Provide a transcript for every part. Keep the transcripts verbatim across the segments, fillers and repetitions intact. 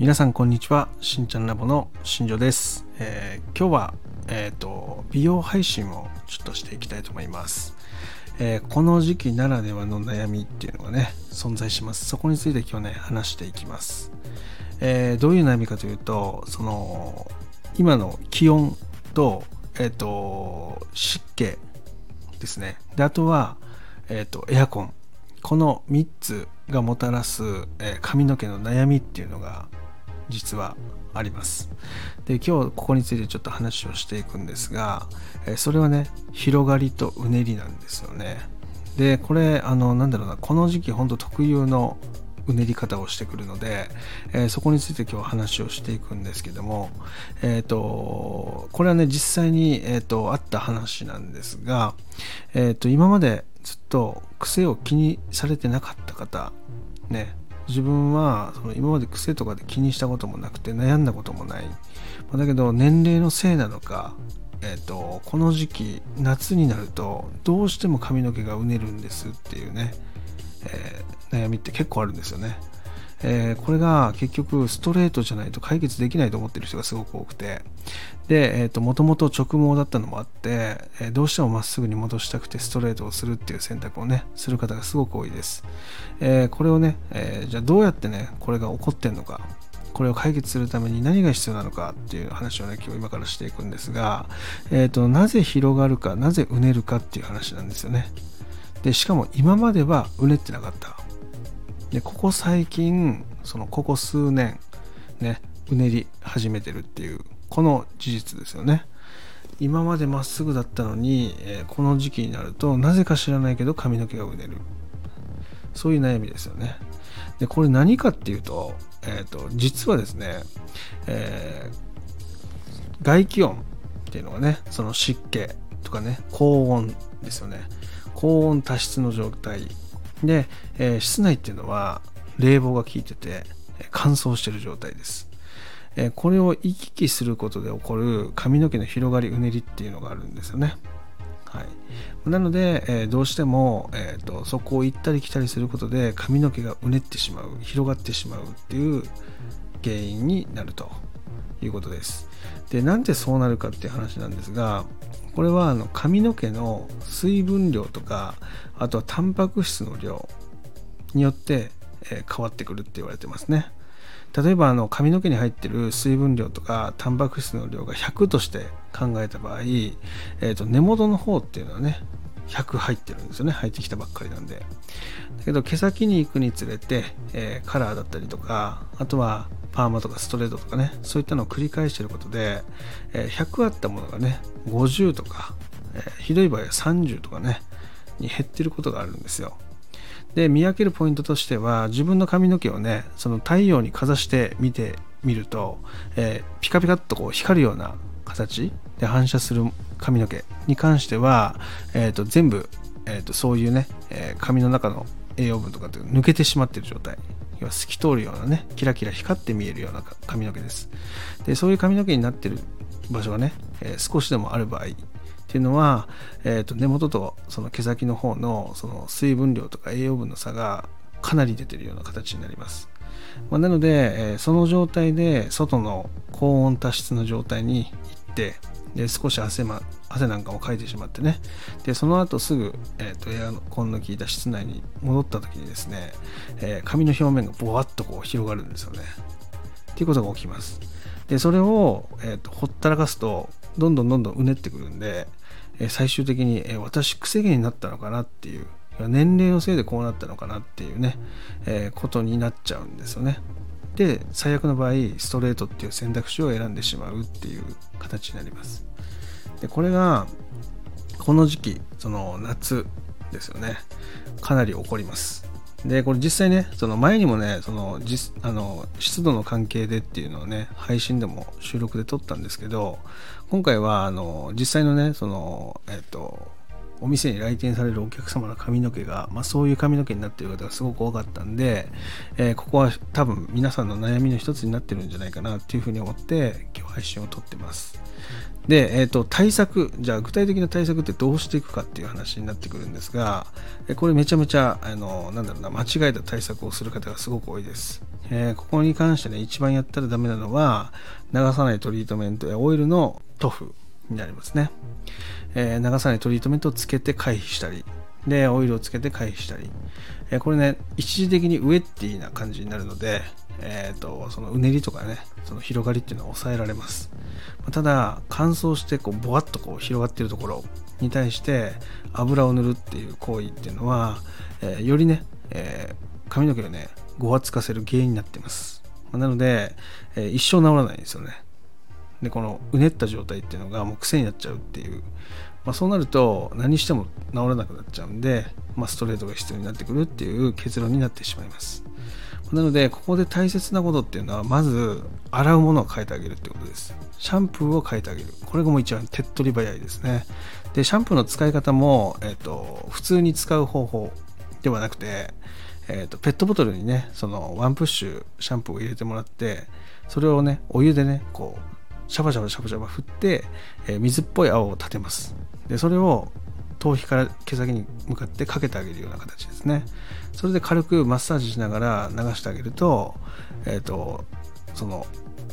皆さんこんにちは、しんちゃんラボのしんじょです。えー、今日は、えー、と美容配信をちょっとしていきたいと思います。えー、この時期ならではの悩みっていうのがね存在します。そこについて今日ね話していきます。えー、どういう悩みかというと、その今の気温と、えー、と湿気ですね。であとは、えー、とエアコン、このみっつがもたらす、えー、髪の毛の悩みっていうのが実はあります。で、今日ここについてちょっと話をしていくんですが、えー、それはね広がりとうねりなんですよね。でこれあのなんだろうなこの時期本当特有のうねり方をしてくるので、えー、そこについて今日話をしていくんですけども、えー、とこれはね実際に、えー、とあった話なんですが、えー、と今までずっと癖を気にされてなかった方ね、自分はその今まで癖とかで気にしたこともなくて悩んだこともない。だけど年齢のせいなのか、えー、とこの時期夏になるとどうしても髪の毛がうねるんですっていうね、えー、悩みって結構あるんですよね。えー、これが結局ストレートじゃないと解決できないと思ってる人がすごく多くて、で、えーと、もともと直毛だったのもあって、えー、どうしてもまっすぐに戻したくてストレートをするっていう選択をねする方がすごく多いです。えー、これをね、えー、じゃあどうやってねこれが起こってんのか、これを解決するために何が必要なのかっていう話をね今日今からしていくんですが、えーと、なぜ広がるかなぜうねるかっていう話なんですよね。でしかも今まではうねってなかった。でここ最近そのここ数年ねうねり始めてるっていうこの事実ですよね。今までまっすぐだったのに、えー、この時期になるとなぜか知らないけど髪の毛がうねる、そういう悩みですよね。でこれ何かっていうと、えーと実はですね、えー、外気温っていうのがねその湿気とかね高温ですよね。高温多湿の状態で、えー、室内っていうのは冷房が効いてて乾燥している状態です。えー、これを行き来することで起こる髪の毛の広がりうねりっていうのがあるんですよね。はい、なので、えー、どうしても、えーと、そこを行ったり来たりすることで髪の毛がうねってしまう、広がってしまうっていう原因になるということです。で、なんでそうなるかっていう話なんですが、これはあの髪の毛の水分量とかあとはタンパク質の量によって、えー、変わってくるって言われてますね。例えばあの髪の毛に入ってる水分量とかタンパク質の量がひゃくとして考えた場合、えー、と根元の方っていうのはねひゃく入ってるんですよね。入ってきたばっかりなんで。だけど毛先に行くにつれて、えー、カラーだったりとかあとはパーマとかストレートとかねそういったのを繰り返していることで、えー、ひゃくあったものがねごじゅうとか、えー、ひどい場合はさんじゅうとかねに減ってることがあるんですよ。で見分けるポイントとしては、自分の髪の毛をねその太陽にかざして見てみると、えー、ピカピカっとこう光るような形で反射する髪の毛に関しては、えー、と全部、えー、とそういうね、えー、髪の中の栄養分とかって抜けてしまっている状態、要は透き通るようなねキラキラ光って見えるような髪の毛です。でそういう髪の毛になっている場所がね、えー、少しでもある場合っていうのは、えー、と根元とその毛先の方のその水分量とか栄養分の差がかなり出てるような形になります。まあ、なので、えー、その状態で外の高温多湿の状態に行って、で少し 汗, ま汗なんかもかいてしまってね、でその後すぐ、えー、とエアコンの効いた室内に戻った時にですね、えー、髪の表面がボワッとこう広がるんですよねっていうことが起きます。でそれを、えー、とほったらかすとどんどんどんどんうねってくるんで、えー、最終的に、えー、私癖毛になったのかなっていう、年齢のせいでこうなったのかなっていうね、えー、ことになっちゃうんですよね。で最悪の場合ストレートっていう選択肢を選んでしまうっていう形になります。でこれがこの時期その夏ですよね、かなり起こります。でこれ実際ねその前にもねその実あの湿度の関係でっていうのをね配信でも収録で撮ったんですけど、今回はあの実際のねそのえっとお店に来店されるお客様の髪の毛が、まあ、そういう髪の毛になっている方がすごく多かったんで、えー、ここは多分皆さんの悩みの一つになってるんじゃないかなっていうふうに思って今日配信を撮ってます。で、えーと、対策、じゃあ具体的な対策ってどうしていくかっていう話になってくるんですが、これめちゃめちゃあのなんだろうな間違えた対策をする方がすごく多いです。えー、ここに関してね一番やったらダメなのは流さないトリートメントやオイルの塗布になりますね。えー、流さないトリートメントをつけて回避したりでオイルをつけて回避したり、えー、これね一時的にウエッティな感じになるので、えー、とそのうねりとかねその広がりっていうのは抑えられます。ただ乾燥してこうボワッとこう広がっているところに対して油を塗るっていう行為っていうのは、えー、よりね、えー、髪の毛をねごわつかせる原因になっています。なので、えー、一生治らないんですよね。でこのうねった状態っていうのがもう癖になっちゃうっていう、まあ、そうなると何しても治らなくなっちゃうんで、まあ、ストレートが必要になってくるっていう結論になってしまいます。なのでここで大切なことっていうのはまず洗うものを変えてあげるってことです。シャンプーを変えてあげる、これがもう一番手っ取り早いですね。でシャンプーの使い方も、えーと、普通に使う方法ではなくて、えーと、ペットボトルにねそのワンプッシュシャンプーを入れてもらって、それをねお湯でねこうシャバシャバシャバシャバ振って、えー、水っぽい泡を立てます。でそれを頭皮から毛先に向かってかけてあげるような形ですね。それで軽くマッサージしながら流してあげると、えーと、その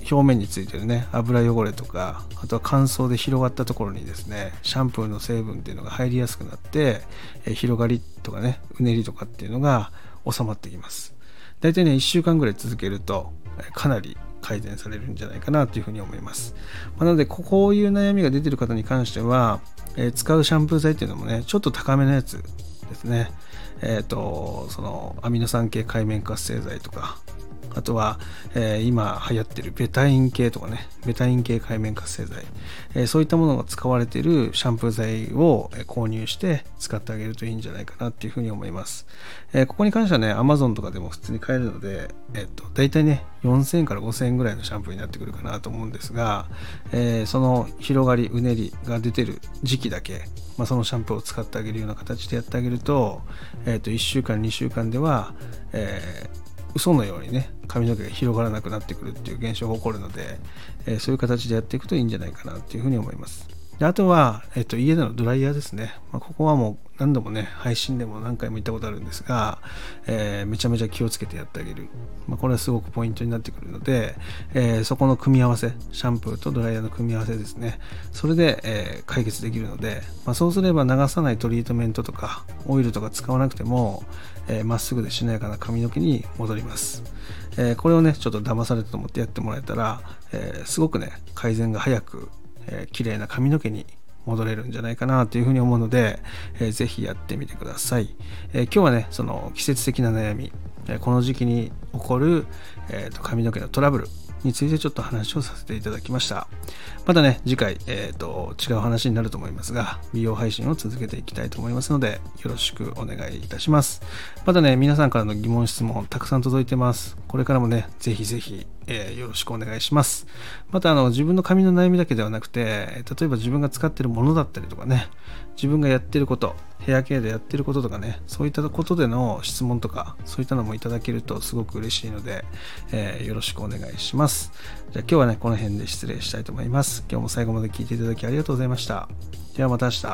表面についてるね油汚れとか、あとは乾燥で広がったところにですねシャンプーの成分っていうのが入りやすくなって、えー、広がりとかねうねりとかっていうのが収まってきます。だいたいねいっしゅうかんぐらい続けるとかなり改善されるんじゃないかなというふうに思います。まあ、なのでこういう悩みが出てる方に関しては、えー、使うシャンプー剤っていうのもねちょっと高めのやつですね。えっとそのアミノ酸系界面活性剤とか、あとは、えー、今流行ってるベタイン系とかねベタイン系界面活性剤、えー、そういったものが使われているシャンプー剤を購入して使ってあげるといいんじゃないかなっていうふうに思います。えー、ここに関してはね Amazon とかでも普通に買えるので、えー、とだいたいねよんせんえんからごせんえんぐらいのシャンプーになってくるかなと思うんですが、えー、その広がりうねりが出てる時期だけ、まあ、そのシャンプーを使ってあげるような形でやってあげると、えー、といっしゅうかんにしゅうかんでは、えー嘘のようにね髪の毛が広がらなくなってくるっていう現象が起こるので、えー、そういう形でやっていくといいんじゃないかなっていうふうに思います。であとは、えー、と家でのドライヤーですね。まあ、ここはもう何度もね配信でも何回も言ったことあるんですが、えー、めちゃめちゃ気をつけてやってあげる、まあ、これはすごくポイントになってくるので、えー、そこの組み合わせシャンプーとドライヤーの組み合わせですね。それで、えー、解決できるので、まあ、そうすれば流さないトリートメントとかオイルとか使わなくてもえー、まっすぐでしなやかな髪の毛に戻ります。えー、これをねちょっと騙されたと思ってやってもらえたら、えー、すごくね改善が早く、えー、綺麗な髪の毛に戻れるんじゃないかなというふうに思うので、えー、ぜひやってみてください。えー、今日はねその季節的な悩み、えー、この時期に起こる、えー、と髪の毛のトラブルについてちょっと話をさせていただきました。またね次回、えー、と違う話になると思いますが、美容配信を続けていきたいと思いますのでよろしくお願いいたします。またね皆さんからの疑問質問たくさん届いてます。これからもねぜひぜひ、えー、よろしくお願いします。またあの自分の髪の悩みだけではなくて、例えば自分が使っているものだったりとかね、自分がやっていること、ヘアケアでやっていることとかね、そういったことでの質問とかそういったのもいただけるとすごく嬉しいので、えー、よろしくお願いします。じゃあ今日はねこの辺で失礼したいと思います。今日も最後まで聞いていただきありがとうございました。ではまた明日。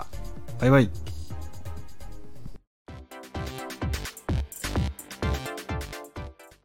バイバイ。